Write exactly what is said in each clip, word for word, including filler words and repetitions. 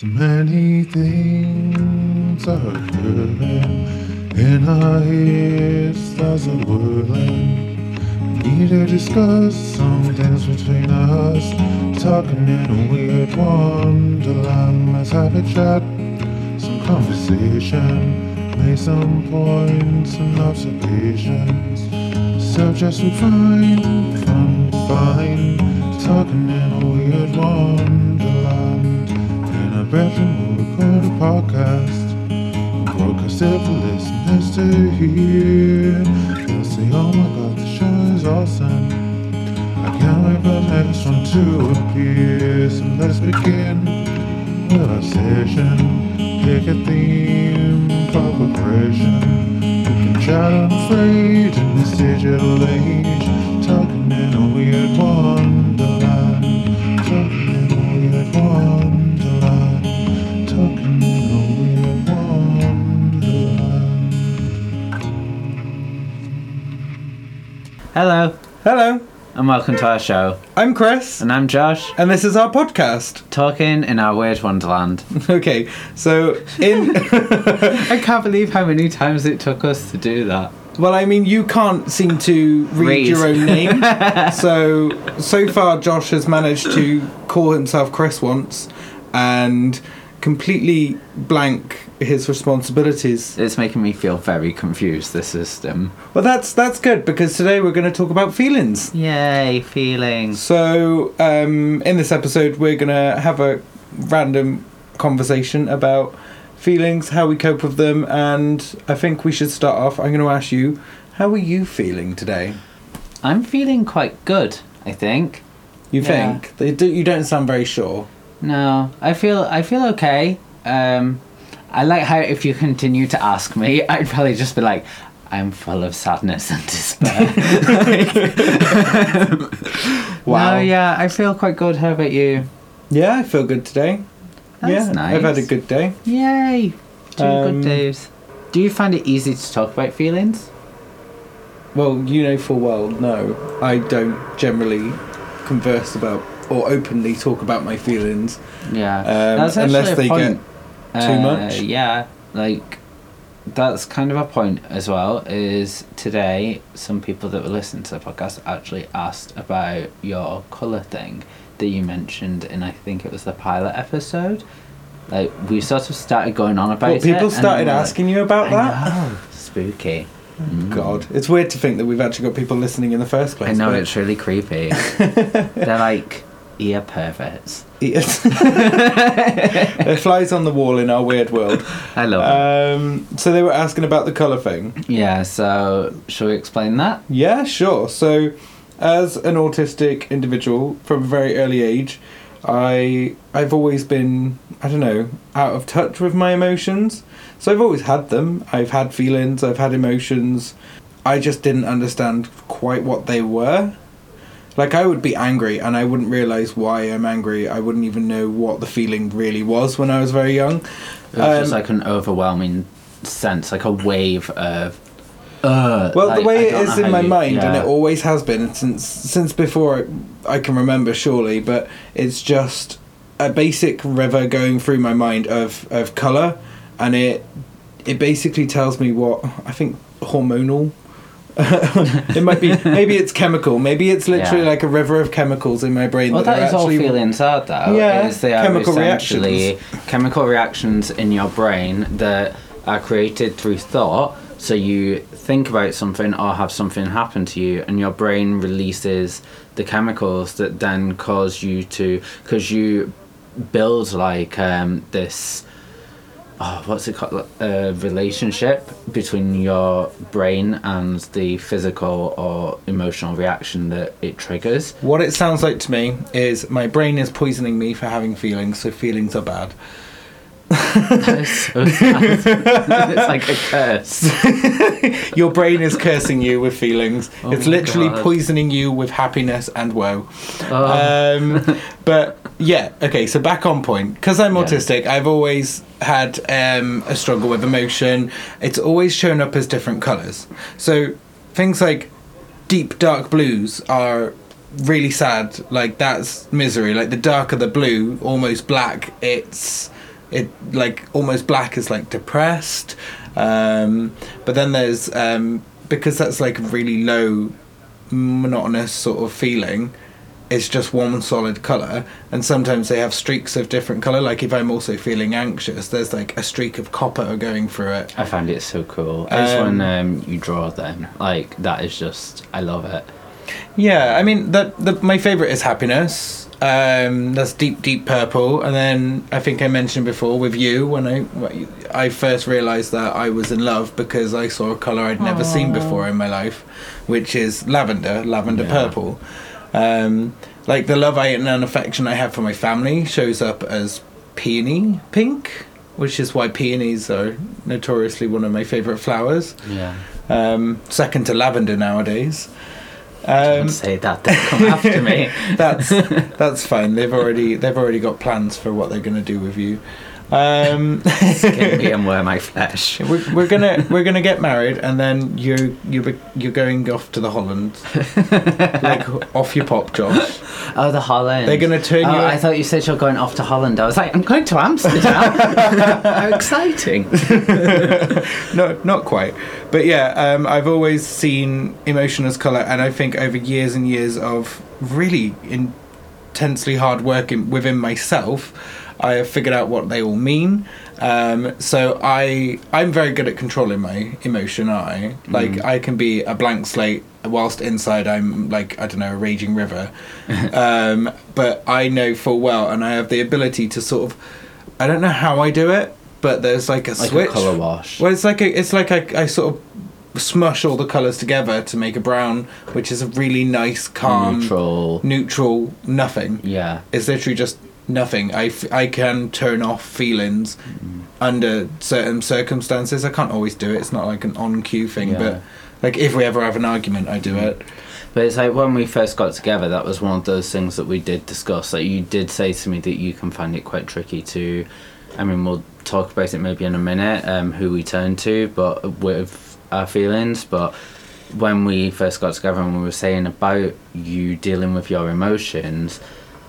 So many things are hurting, in our ears stars are whirling. We need to discuss some things between us, talking in a weird wonderland. Let's have a chat, some conversation, make some points and observations. Subjects we find fun to find, talking in a weird wonderland. In our bedroom we'll record a podcast, we'll broadcast it for listeners to hear. They'll say, oh my god, the show is awesome, I can't wait for the next one to appear. So let's begin with our session, pick a theme for preparation. Child afraid in this digital age, talking in a weird wonderland, talking in a weird wonderland, talking in a weird wonderland. Hello. Hello. And welcome to our show. I'm Chris. And I'm Josh. And this is our podcast, Talking in Our Weird Wonderland. Okay, so in... I can't believe how many times it took us to do that. Well, I mean, you can't seem to read, read. your own name. so, so far, Josh has managed to call himself Chris once and completely blank his responsibilities. It's making me feel very confused, this system. Well, that's that's good, because today we're going to talk about feelings. Yay, feelings. So, um, in this episode, we're going to have a random conversation about feelings, how we cope with them, and I think we should start off. I'm going to ask you, how are you feeling today? I'm feeling quite good, I think. You yeah. think? You don't sound very sure. No, I feel I feel okay. Um... I like how if you continue to ask me, I'd probably just be like, I'm full of sadness and despair. like, wow. No, yeah, I feel quite good. How about you? Yeah, I feel good today. That's yeah, nice. I've had a good day. Yay. Two um, good days. Do you find it easy to talk about feelings? Well, you know full well, no. I don't generally converse about or openly talk about my feelings. Yeah. Um, That's actually unless they a point. get... Too uh, much? Yeah, like, that's kind of a point as well, is today some people that were listening to the podcast actually asked about your colour thing that you mentioned in, I think it was the pilot episode. Like, we sort of started going on about well, it. People started asking like, you about that? I know. Spooky. Mm. God. It's weird to think that we've actually got people listening in the first place. I know, but... it's really creepy. They're like... ear perverts. It flies on the wall in our weird world. I love um, it. So they were asking about the colour thing. Yeah, so shall we explain that? Yeah, sure. So as an autistic individual from a very early age, I, I've always been, I don't know, out of touch with my emotions. So I've always had them. I've had feelings, I've had emotions. I just didn't understand quite what they were. Like, I would be angry, and I wouldn't realise why I'm angry. I wouldn't even know what the feeling really was when I was very young. It was um, just, like, an overwhelming sense, like a wave of, uh... Well, like, the way it is in my you, mind, yeah. and it always has been, since since before I, I can remember, surely, but it's just a basic river going through my mind of, of colour, and it it basically tells me what, I think, hormonal... it might be maybe it's chemical maybe it's literally yeah. like a river of chemicals in my brain. Well, that, that is all feelings are though yeah is they chemical are essentially reactions. Chemical reactions in your brain that are created through thought. So you think about something or have something happen to you, and your brain releases the chemicals that then cause you to, because you build like um, this Oh, what's it called? A relationship between your brain and the physical or emotional reaction that it triggers. What it sounds like to me is my brain is poisoning me for having feelings, so feelings are bad. That is so sad. It's like a curse. Your brain is cursing you with feelings. Oh, it's literally God. Poisoning you with happiness and woe. Oh. Um, but... Yeah, okay, so back on point. Because I'm yeah. autistic, I've always had um, a struggle with emotion. It's always shown up as different colours. So things like deep, dark blues are really sad. Like, that's misery. Like, the darker the blue, almost black, it's it like almost black is like depressed. Um, but then there's, um, because that's like a really low, monotonous sort of feeling, it's just one solid colour. And sometimes they have streaks of different colour. Like if I'm also feeling anxious, there's like a streak of copper going through it. I find it so cool. Um, it's when um, you draw them. Like that is just, I love it. Yeah, I mean, that the, my favourite is Happiness. Um, that's deep, deep purple. And then I think I mentioned before with you, when I I first realised that I was in love because I saw a colour I'd never Aww. seen before in my life, which is lavender, lavender yeah. purple. Um, like the love I and affection I have for my family shows up as peony pink, which is why peonies are notoriously one of my favourite flowers. Yeah. Um, second to lavender nowadays. Um, Don't say that. They'll come after me. that's that's fine. They've already they've already got plans for what they're going to do with you. Um, Skin me and wear my flesh. We're, we're gonna we're gonna get married, and then you you you're going off to the Holland, like off your pop, Josh. Oh, the Holland. They're gonna turn oh, you. I in. thought you said you're going off to Holland. I was like, I'm going to Amsterdam. How exciting! No, not quite. But yeah, um, I've always seen emotion as colour, and I think over years and years of really intensely hard work in, within myself, I have figured out what they all mean. Um, so I, I'm very good at controlling my emotion. I like mm. I can be a blank slate, whilst inside I'm like, I don't know, a raging river. um, but I know full well, and I have the ability to sort of, I don't know how I do it, but there's like a like switch. Like a colour wash. Well, it's like a, it's like I, I sort of smush all the colours together to make a brown, which is a really nice, calm, neutral, neutral nothing. Yeah, it's literally just. Nothing. I, f- I can turn off feelings mm. under certain circumstances. I can't always do it. It's not like an on-cue thing, yeah. but like if we ever have an argument, I do it. But it's like when we first got together, that was one of those things that we did discuss. Like you did say to me that you can find it quite tricky to, I mean, we'll talk about it maybe in a minute, um, who we turn to, but with our feelings, but when we first got together and we were saying about you dealing with your emotions,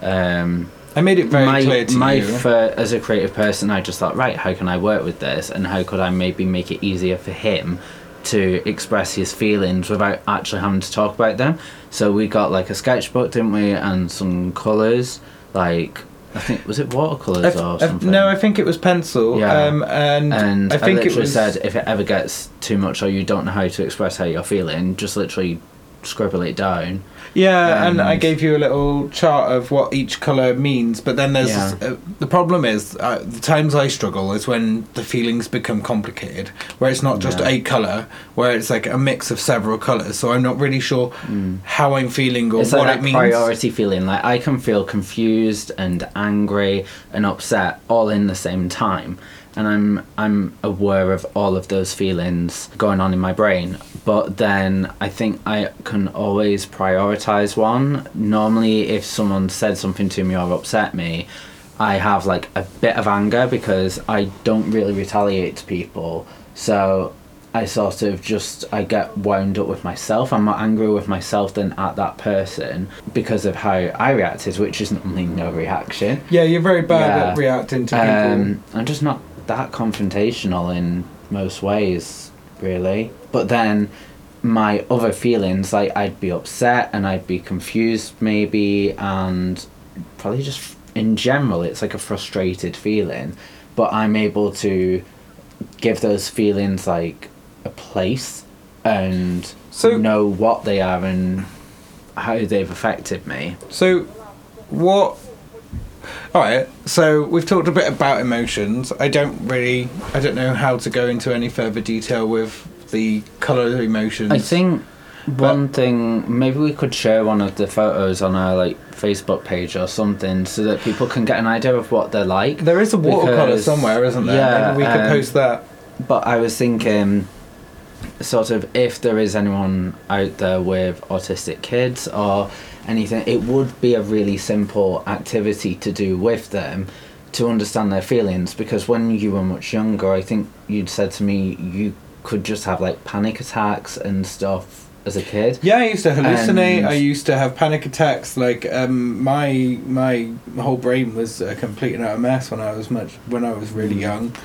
um... I made it very my, clear to my you. Fir- as a creative person, I just thought, right, how can I work with this? And how could I maybe make it easier for him to express his feelings without actually having to talk about them? So we got, like, a sketchbook, didn't we? And some colours, like... I think, was it watercolours or something? No, I think it was pencil. Yeah. Um, and, and I, think I literally it was... said, if it ever gets too much or you don't know how to express how you're feeling, just literally scribble it down. Yeah, and, and I gave you a little chart of what each colour means, but then there's yeah. this, uh, the problem is uh, the times I struggle is when the feelings become complicated, where it's not just yeah. a colour, where it's like a mix of several colours, so I'm not really sure mm. how I'm feeling or it's what like it means. It's like priority feeling, like I can feel confused and angry and upset all in the same time, and I'm I'm aware of all of those feelings going on in my brain. But then I think I can always prioritise one. Normally, if someone said something to me or upset me, I have like a bit of anger because I don't really retaliate to people. So I sort of just, I get wound up with myself. I'm more angry with myself than at that person because of how I reacted, which is normally no reaction. Yeah, you're very bad yeah. at reacting to people. Um, I'm just not that confrontational in most ways, really. But then my other feelings, like I'd be upset and I'd be confused maybe, and probably just in general it's like a frustrated feeling, but I'm able to give those feelings like a place and so, know what they are and how they've affected me. So what... Alright, so we've talked a bit about emotions. I don't really... I don't know how to go into any further detail with the colour emotions. I think one thing, maybe we could share one of the photos on our like Facebook page or something so that people can get an idea of what they're like. There is a watercolour somewhere, isn't there? Yeah, maybe we could um, post that. But I was thinking, sort of, if there is anyone out there with autistic kids or anything, it would be a really simple activity to do with them to understand their feelings, because when you were much younger, I think you'd said to me you could just have like panic attacks and stuff as a kid. Yeah, I used to hallucinate. And I used to have panic attacks. Like um, my my whole brain was a complete and utter mess when I was much when I was really young.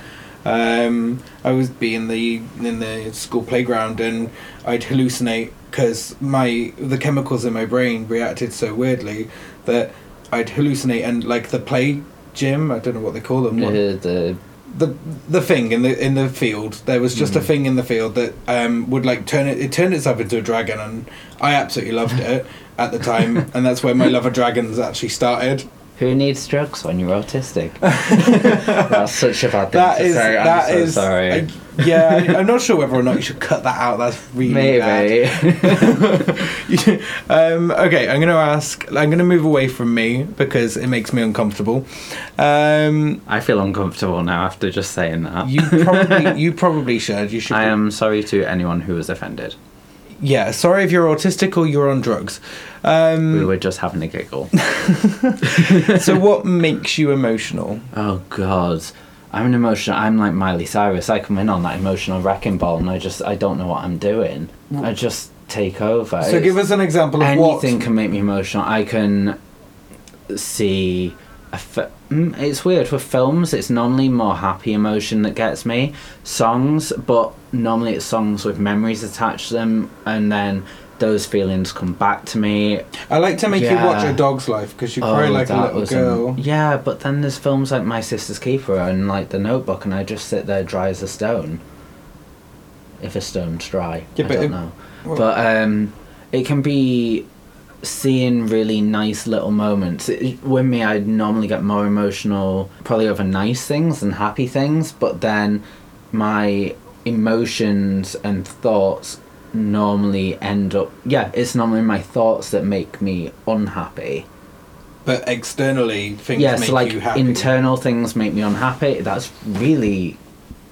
Um, I was being the in the school playground, and I'd hallucinate because my the chemicals in my brain reacted so weirdly that I'd hallucinate, and like the play gym, I don't know what they call them. What, uh, the the the thing in the in the field, there was just mm. a thing in the field that um would like turn it it turned itself into a dragon, and I absolutely loved it at the time, and that's where my love of dragons actually started. Who needs drugs when you're autistic? That's such a bad thing that to is, say. I'm that so is, sorry. I, yeah, I'm not sure whether or not you should cut that out. That's really Maybe. bad. um, okay, I'm going to ask... I'm going to move away from me because it makes me uncomfortable. Um, I feel uncomfortable now after just saying that. You probably, you probably should. You should. I be- am sorry to anyone who was offended. Yeah, sorry if you're autistic or you're on drugs. Um, we were just having a giggle. So what makes you emotional? Oh, God. I'm an emotional... I'm like Miley Cyrus. I come in on that emotional wrecking ball and I just... I don't know what I'm doing. I just take over. So it's, give us an example of anything what... Anything can make me emotional. I can see... A fi- it's weird. With films, it's normally more happy emotion that gets me. Songs, but normally it's songs with memories attached to them, and then those feelings come back to me. I like to make yeah. you watch A Dog's Life because you oh, cry like a little girl. An, yeah, but then there's films like My Sister's Keeper and like The Notebook, and I just sit there dry as a stone. If a stone's dry, yeah, I don't it, know. Well, but um, it can be... seeing really nice little moments. It, with me, I'd normally get more emotional probably over nice things and happy things, but then my emotions and thoughts normally end up... Yeah, it's normally my thoughts that make me unhappy. But externally, things yeah, make so like you happy. Internal things make me unhappy. That's really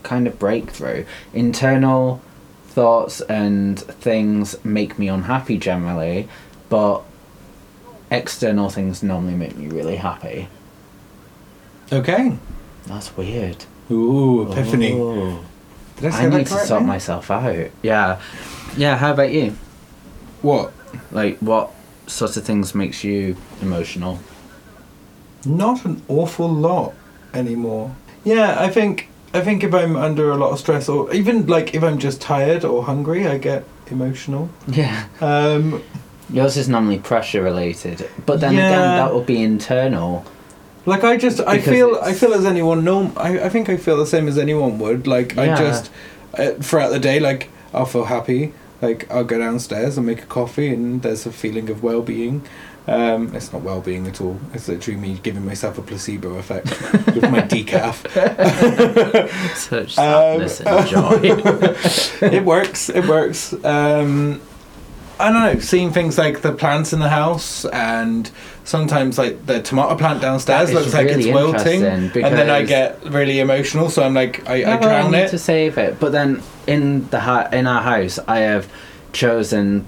kind of breakthrough. Internal thoughts and things make me unhappy generally, but external things normally make me really happy. Okay. That's weird. Ooh, epiphany. Ooh. Did I say I that need to sort myself out. Yeah. Yeah, how about you? What? Like, what sort of things makes you emotional? Not an awful lot anymore. Yeah, I think I think if I'm under a lot of stress, or even, like, if I'm just tired or hungry, I get emotional. Yeah. Um... Yours is normally pressure related, but then yeah. again, that would be internal. Like I just, I feel, I feel as anyone norm. I, I think I feel the same as anyone would. Like yeah. I just, uh, throughout the day, like I'll feel happy. Like I'll go downstairs and make a coffee, and there's a feeling of well-being. Um, it's not well-being at all. It's literally me giving myself a placebo effect with my decaf. Such sadness um, and joy. It works. It works. Um, I don't know, seeing things like the plants in the house, and sometimes like the tomato plant downstairs looks really like it's wilting, and then I get really emotional, so I'm like, I, yeah, I drown well, I need it. To save it. But then in the ha- in our house, I have chosen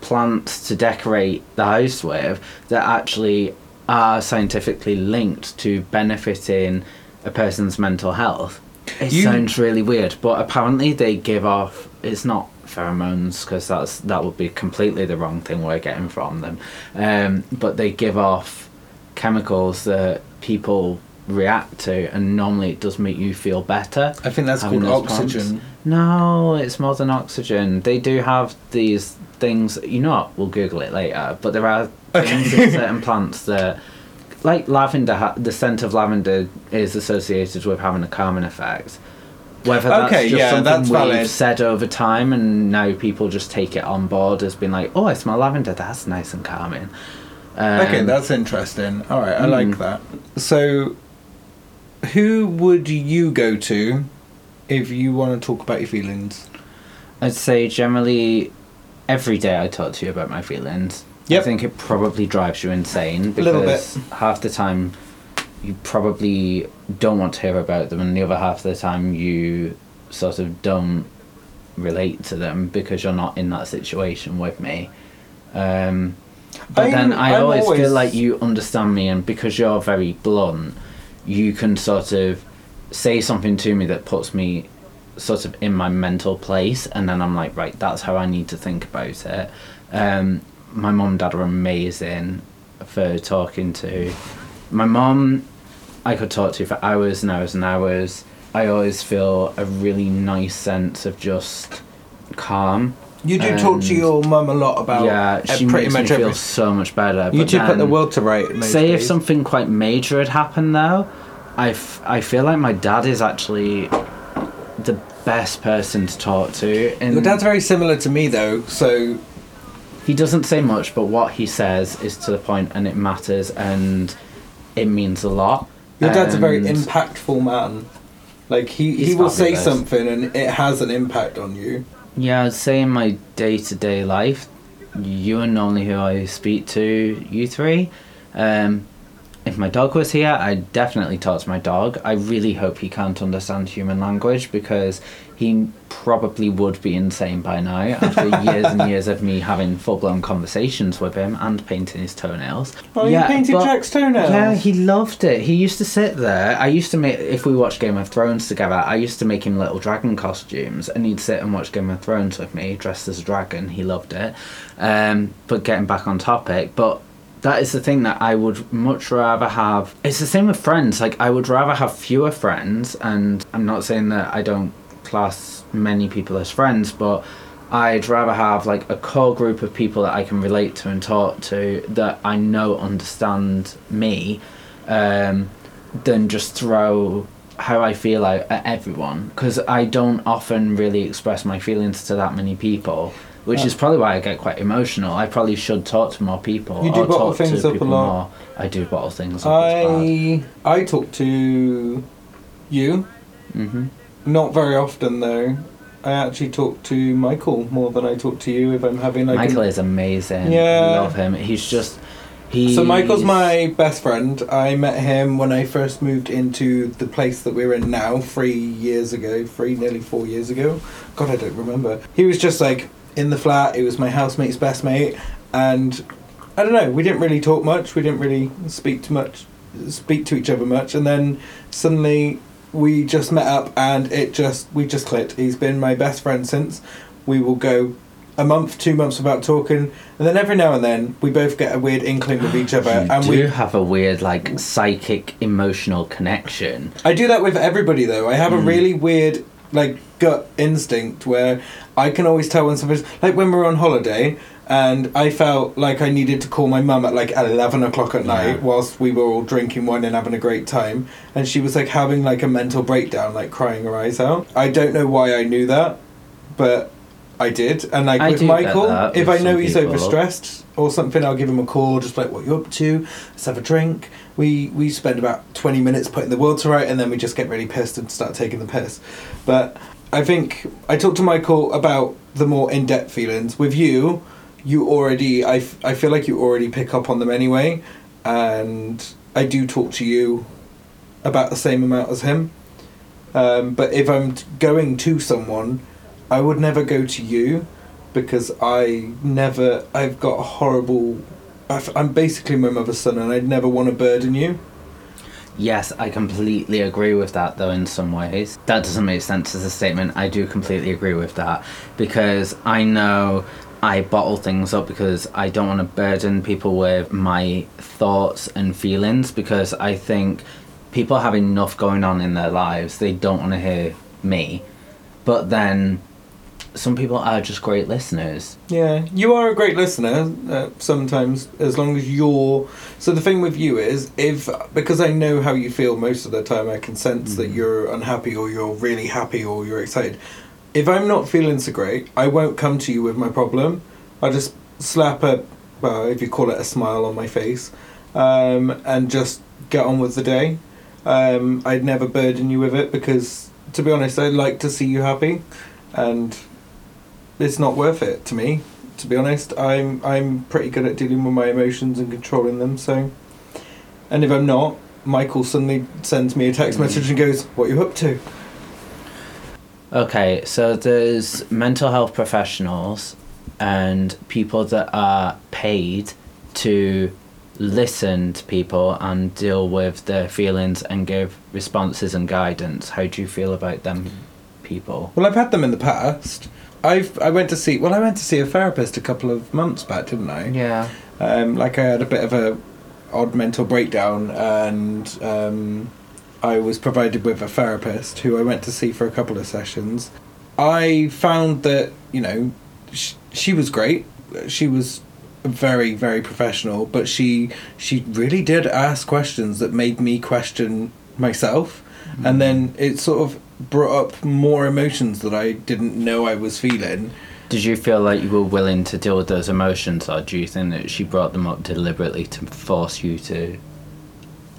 plants to decorate the house with that actually are scientifically linked to benefiting a person's mental health. It you... sounds really weird, but apparently they give off... It's not pheromones, because that's that would be completely the wrong thing we're getting from them. Um, but they give off chemicals that people react to, and normally it does make you feel better. I think that's called oxygen. Plants. No, it's more than oxygen. They do have these things... You know what? We'll Google it later. But there are things in certain plants that... Like lavender, ha- the scent of lavender is associated with having a calming effect. Whether that's okay, just yeah, something that's we've valid. Said over time, and now people just take it on board as being like, oh, I smell lavender, that's nice and calming. Um, okay, that's interesting. All right, I mm. like that. So, who would you go to if you want to talk about your feelings? I'd say generally every day I talk to you about my feelings. Yep. I think it probably drives you insane because half the time you probably don't want to hear about them, and the other half of the time you sort of don't relate to them because you're not in that situation with me. Um, but I'm, then I always, always feel like you understand me, and because you're very blunt, you can sort of say something to me that puts me sort of in my mental place, and then I'm like, right, that's how I need to think about it. Um, my mum and dad are amazing for talking to. My mum, I could talk to for hours and hours and hours. I always feel a really nice sense of just calm. You do talk to your mum a lot about yeah, she pretty makes much me feel so much better. You do put the world to right. Maybe. Say if something quite major had happened though, I, f- I feel like my dad is actually the best person to talk to. And your dad's very similar to me though, so... He doesn't say much, but what he says is to the point and it matters and it means a lot. Your dad's and a very impactful man. Like, he, he will say something and it has an impact on you. Yeah, I'd say in my day-to-day life, you are normally who I speak to, you three. Um, if my dog was here, I'd definitely talk to my dog. I really hope he can't understand human language because he probably would be insane by now after years and years of me having full-blown conversations with him and painting his toenails. Oh, yeah, you painted Jack's toenails? Yeah, he loved it. He used to sit there. I used to make, if we watched Game of Thrones together, I used to make him little dragon costumes and he'd sit and watch Game of Thrones with me dressed as a dragon. He loved it. Um, but getting back on topic, but that is the thing that I would much rather have. It's the same with friends. Like, I would rather have fewer friends, and I'm not saying that I don't class many people as friends, but I'd rather have like a core group of people that I can relate to and talk to that I know understand me, um, than just throw how I feel out at everyone, because I don't often really express my feelings to that many people. Which yeah. is probably why I get quite emotional. I probably should talk to more people. You do or bottle talk things to up a lot. More. I do bottle things up. I I talk to you. Mm-hmm. Not very often though. I actually talk to Michael more than I talk to you if I'm having like. Michael a... is amazing. Yeah, I love him. He's just he. So Michael's my best friend. I met him when I first moved into the place that we're in now, three years ago, three nearly four years ago. God, I don't remember. He was just like. In the flat, it was my housemate's best mate, and I don't know, we didn't really talk much, we didn't really speak to much, speak to each other much, and then suddenly we just met up and it just, we just clicked. He's been my best friend since. We will go a month, two months without talking, and then every now and then we both get a weird inkling with each other. You and do we have a weird, like, psychic, emotional connection. I do that with everybody, though. I have mm. a really weird, like, gut instinct where I can always tell when somebody's like when we were on holiday and I felt like I needed to call my mum at like eleven o'clock at night yeah. whilst we were all drinking wine and having a great time, and she was like having like a mental breakdown, like crying her eyes out. I don't know why I knew that, but I did. And like I with Michael, if with I know he's people. Overstressed or something, I'll give him a call, just like, what are you up to? Let's have a drink. We we spend about twenty minutes putting the world to right, and then we just get really pissed and start taking the piss. But I think I talked to Michael about the more in-depth feelings. With you, you already, I, f- I feel like you already pick up on them anyway, and I do talk to you about the same amount as him. Um, but if I'm t- going to someone, I would never go to you because I never, I've got a horrible, I've, I'm basically my mother's son and I'd never want to burden you. Yes, I completely agree with that, though, in some ways. That doesn't make sense as a statement. I do completely agree with that because I know I bottle things up because I don't want to burden people with my thoughts and feelings, because I think people have enough going on in their lives. They don't want to hear me. But then some people are just great listeners. Yeah, you are a great listener uh, sometimes, as long as you're... So the thing with you is, if because I know how you feel most of the time, I can sense mm-hmm. that you're unhappy or you're really happy or you're excited. If I'm not feeling so great, I won't come to you with my problem. I'll just slap a, well, if you call it a smile on my face, um, and just get on with the day. Um, I'd never burden you with it because, to be honest, I'd like to see you happy, and... It's not worth it to me, to be honest. I'm I'm pretty good at dealing with my emotions and controlling them, so... And if I'm not, Michael suddenly sends me a text message and goes, what are you up to? Okay, so there's mental health professionals and people that are paid to listen to people and deal with their feelings and give responses and guidance. How do you feel about them people. Well, I've had them in the past. I've I went to see well I went to see a therapist a couple of months back, didn't I? Yeah. Um, like I had a bit of a odd mental breakdown, and um, I was provided with a therapist who I went to see for a couple of sessions. I found that, you know, she, she was great. She was very, very professional, but she she really did ask questions that made me question myself. Mm-hmm. And then it sort of brought up more emotions that I didn't know I was feeling. Did you feel like you were willing to deal with those emotions, or do you think that she brought them up deliberately to force you to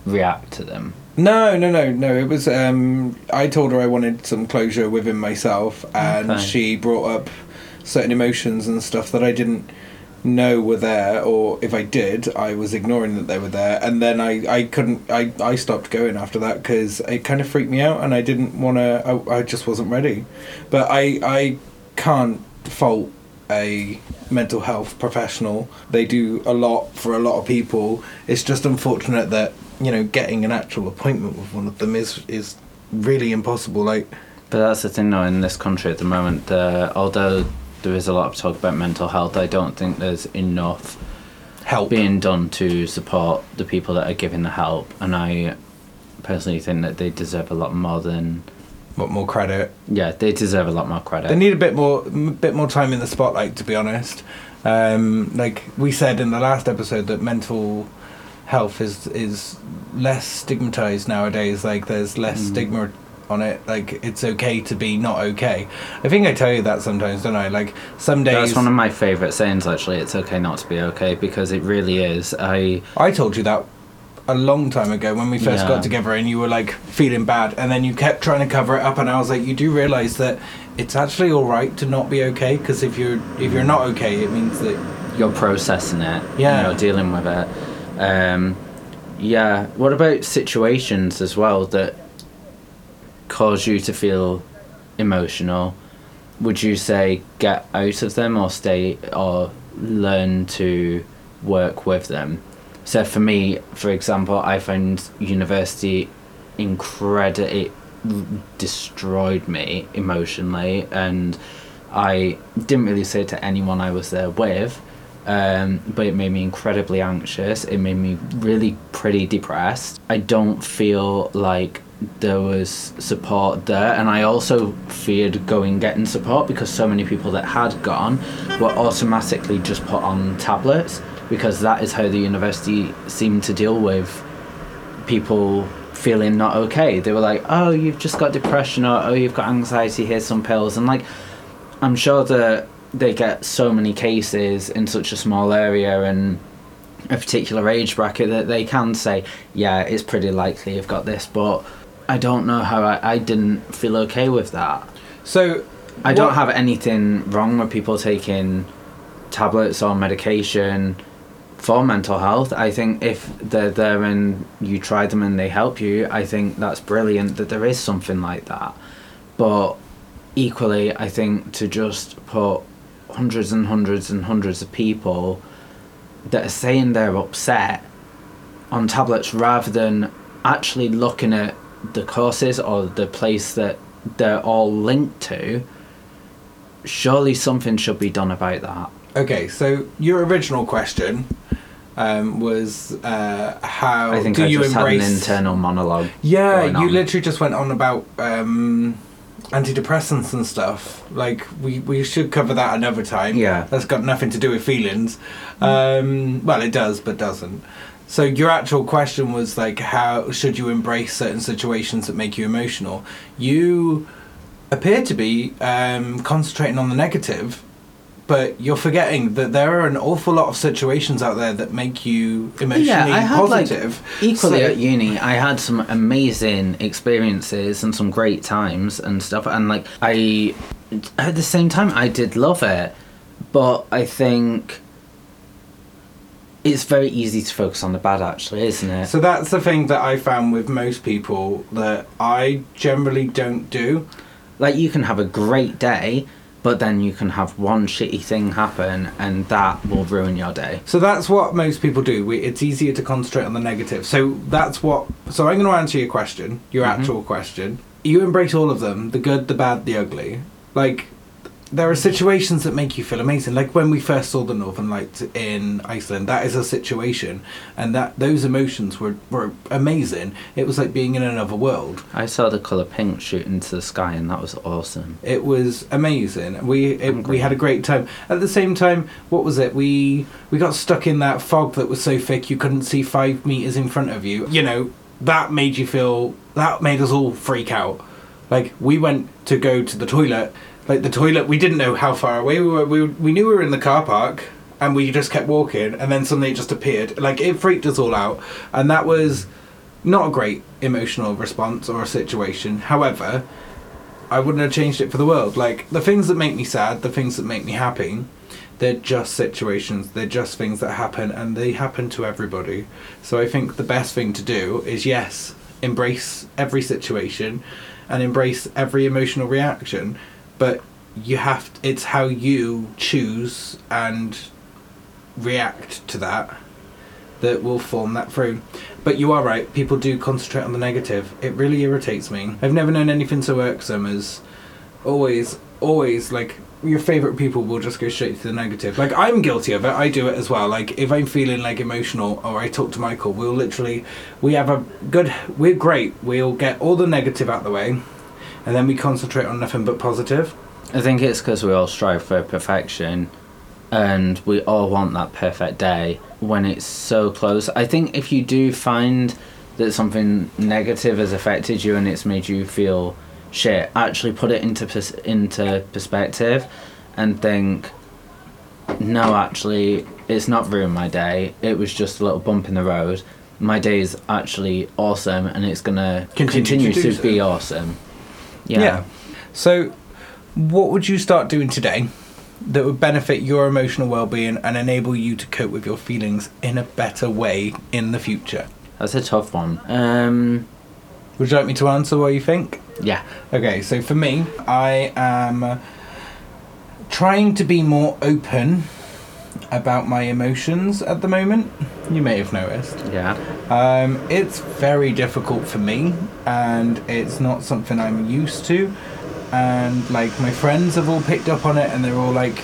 react to them? No, no, no, no. It was, um, I told her I wanted some closure within myself, and okay. she brought up certain emotions and stuff that I didn't know were there, or if I did, I was ignoring that they were there. And then I, I couldn't, I, I stopped going after that because it kind of freaked me out, and I didn't want to, I, I just wasn't ready. But I, I can't fault a mental health professional. They do a lot for a lot of people. It's just unfortunate that, you know, getting an actual appointment with one of them is is really impossible. Like, but that's the thing, though, in this country at the moment. Uh, although there is a lot of talk about mental health, I don't think there's enough help being done to support the people that are giving the help. And I personally think that they deserve a lot more than. What more credit? Yeah, they deserve a lot more credit. They need a bit more, a bit more time in the spotlight, to be honest. Um, like we said in the last episode, that mental health is is less stigmatized nowadays. Like, there's less mm. stigma on it. Like, it's okay to be not okay. I think I tell you that sometimes, don't I? Like, some days. That's one of my favorite sayings, actually. It's okay not to be okay, because it really is. I I told you that a long time ago when we first yeah. got together, and you were like feeling bad, and then you kept trying to cover it up, and I was like, you do realize that it's actually all right to not be okay, because if you're if you're not okay, it means that you're processing it. Yeah, and you're dealing with it. Um, yeah. What about situations as well that cause you to feel emotional? Would you say get out of them, or stay, or learn to work with them? So for me, for example, I found university incredibly, it destroyed me emotionally, and I didn't really say it to anyone I was there with. Um, but it made me incredibly anxious. It made me really pretty depressed. I don't feel like there was support there, and I also feared going getting support, because so many people that had gone were automatically just put on tablets, because that is how the university seemed to deal with people feeling not okay. They were like, oh, you've just got depression, or oh, you've got anxiety, here's some pills. And like, I'm sure that they get so many cases in such a small area and a particular age bracket that they can say, yeah, it's pretty likely you've got this, but I don't know how I, I didn't feel okay with that. So I what? don't have anything wrong with people taking tablets or medication for mental health. I think if they're there and you try them and they help you, I think that's brilliant that there is something like that. But equally, I think to just put hundreds and hundreds and hundreds of people that are saying they're upset on tablets, rather than actually looking at the courses or the place that they're all linked to, surely something should be done about that. Okay, so your original question um, was uh, how I think do I you just embrace had an internal monologue? Yeah, you literally just went on about um, antidepressants and stuff. Like, we, we should cover that another time. Yeah. That's got nothing to do with feelings. Um, well, it does, but doesn't. So your actual question was, like, how should you embrace certain situations that make you emotional? You appear to be um, concentrating on the negative, but you're forgetting that there are an awful lot of situations out there that make you emotionally yeah, I had, positive. Like, equally so, at uni, I had some amazing experiences and some great times and stuff. And like, I, at the same time, I did love it. But I think it's very easy to focus on the bad, actually, isn't it? So that's the thing that I found with most people that I generally don't do. Like, you can have a great day, but then you can have one shitty thing happen and that will ruin your day. So that's what most people do. We, it's easier to concentrate on the negative. So that's what... So I'm going to answer your question, your mm-hmm. actual question. You embrace all of them, the good, the bad, the ugly. Like, there are situations that make you feel amazing. Like when we first saw the Northern Lights in Iceland, that is a situation. And that those emotions were, were amazing. It was like being in another world. I saw the colour pink shoot into the sky and that was awesome. It was amazing. We it, we had a great time. At the same time, what was it? We we got stuck in that fog that was so thick you couldn't see five metres in front of you. You know, that made you feel... That made us all freak out. Like, we went to go to the toilet... Like the toilet, we didn't know how far away we were. We, we knew we were in the car park and we just kept walking and then suddenly it just appeared. Like, it freaked us all out. And that was not a great emotional response or a situation. However, I wouldn't have changed it for the world. Like, the things that make me sad, the things that make me happy, they're just situations. They're just things that happen and they happen to everybody. So I think the best thing to do is, yes, embrace every situation and embrace every emotional reaction. But you have to, it's how you choose and react to that that will form that through. But you are right, people do concentrate on the negative. It really irritates me. I've never known anything so irksome as always, always, like, your favourite people will just go straight to the negative. Like, I'm guilty of it. I do it as well. Like, if I'm feeling, like, emotional or I talk to Michael, we'll literally, we have a good, we're great. We'll get all the negative out the way. And then we concentrate on nothing but positive. I think it's because we all strive for perfection and we all want that perfect day when it's so close. I think if you do find that something negative has affected you and it's made you feel shit, actually put it into pers- into perspective and think, no, actually, it's not ruined my day. It was just a little bump in the road. My day is actually awesome and it's going to continue to, to be so. awesome. Yeah. yeah. So, what would you start doing today that would benefit your emotional well-being and enable you to cope with your feelings in a better way in the future? That's a tough one. Um, would you like me to answer what you think? Yeah. Okay, so for me, I am trying to be more open about my emotions at the moment. You may have noticed. Yeah. Um, it's very difficult for me and it's not something I'm used to, and like my friends have all picked up on it and they're all like,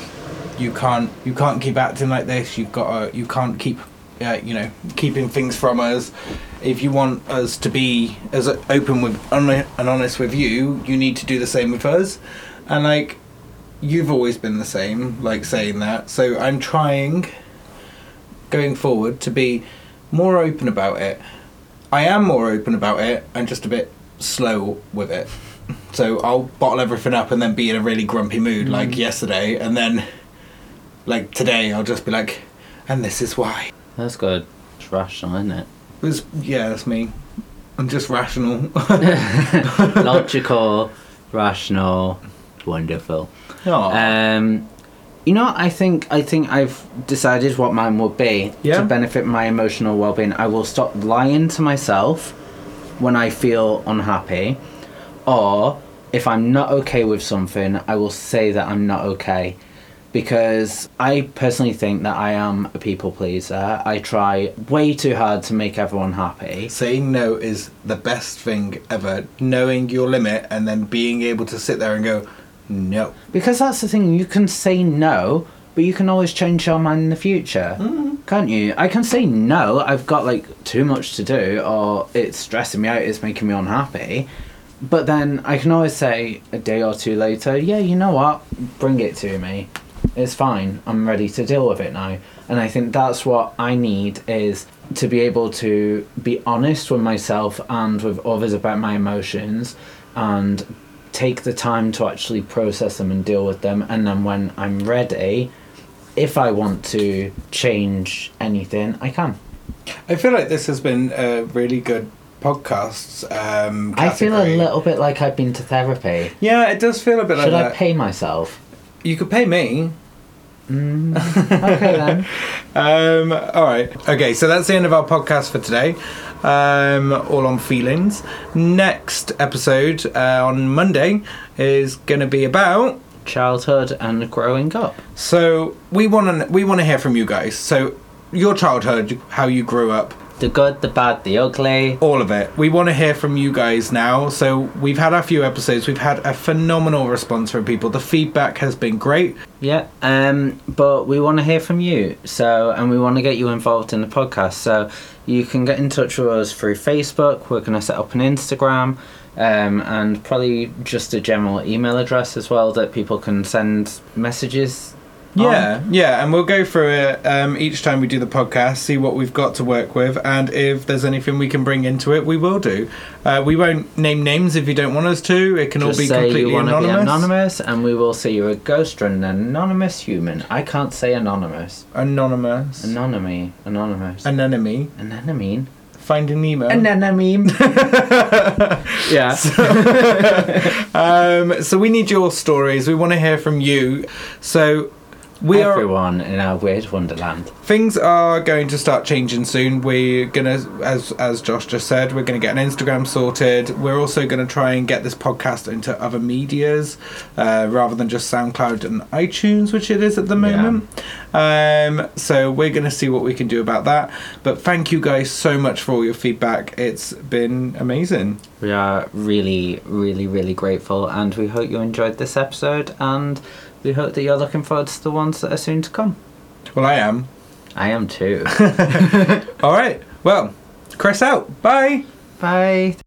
you can't you can't keep acting like this, you've got to, you can't keep uh, you know keeping things from us. If you want us to be as open with and honest with you, you need to do the same with us. And like, you've always been the same, like saying that. So I'm trying, going forward, to be more open about it. I am more open about it. I'm just a bit slow with it. So I'll bottle everything up and then be in a really grumpy mood, mm-hmm. like yesterday. And then, like today, I'll just be like, and this is why. That's good. It's rational, isn't it? it was, yeah, that's me. I'm just rational. Logical, rational, wonderful. Um, you know, I think I think I've decided what mine will be yeah. to benefit my emotional well-being. I will stop lying to myself when I feel unhappy, or if I'm not okay with something, I will say that I'm not okay, because I personally think that I am a people pleaser. I try way too hard to make everyone happy. Saying no is the best thing ever. Knowing your limit and then being able to sit there and go, no. Because that's the thing, you can say no, but you can always change your mind in the future, mm-hmm. can't you? I can say no, I've got like too much to do, or it's stressing me out, it's making me unhappy. But then I can always say a day or two later, yeah, you know what, bring it to me. It's fine, I'm ready to deal with it now. And I think that's what I need, is to be able to be honest with myself and with others about my emotions and take the time to actually process them and deal with them. And then when I'm ready, if I want to change anything, I can. I feel like this has been a really good podcast um, category. I feel a little bit like I've been to therapy. Yeah, it does feel a bit Should like Should I that. pay myself? You could pay me. Mm, okay then. um, all right. Okay, so that's the end of our podcast for today. Um, all on feelings. Next episode uh, on Monday is going to be about childhood and growing up. So we want to we want to hear from you guys. So your childhood, how you grew up. The good, the bad, the ugly. All of it. We want to hear from you guys now. So we've had a few episodes. We've had a phenomenal response from people. The feedback has been great. Yeah, um, but we want to hear from you. So, and we want to get you involved in the podcast. So you can get in touch with us through Facebook. We're going to set up an Instagram. Um, and probably just a general email address as well that people can send messages. Yeah, on. yeah, and we'll go through it um, each time we do the podcast, see what we've got to work with, and if there's anything we can bring into it, we will do. Uh, we won't name names if you don't want us to. It can Just all be completely anonymous. Be anonymous, and we will say you're a ghost or an anonymous human. I can't say anonymous. Anonymous. Anonymy. Anonymous. Anonymine. Anonymine. Finding Nemo. Anonymine. Yeah. So, um, so we need your stories. We want to hear from you. So. We Everyone are, in our weird wonderland. Things are going to start changing soon. We're going to, as as Josh just said, we're going to get an Instagram sorted. We're also going to try and get this podcast into other medias uh, rather than just SoundCloud and iTunes, which it is at the moment. Yeah. Um, so we're going to see what we can do about that. But thank you guys so much for all your feedback. It's been amazing. We are really, really, really grateful. And we hope you enjoyed this episode. And... we hope that you're looking forward to the ones that are soon to come. Well, I am. I am too. All right. Well, Chris out. Bye. Bye.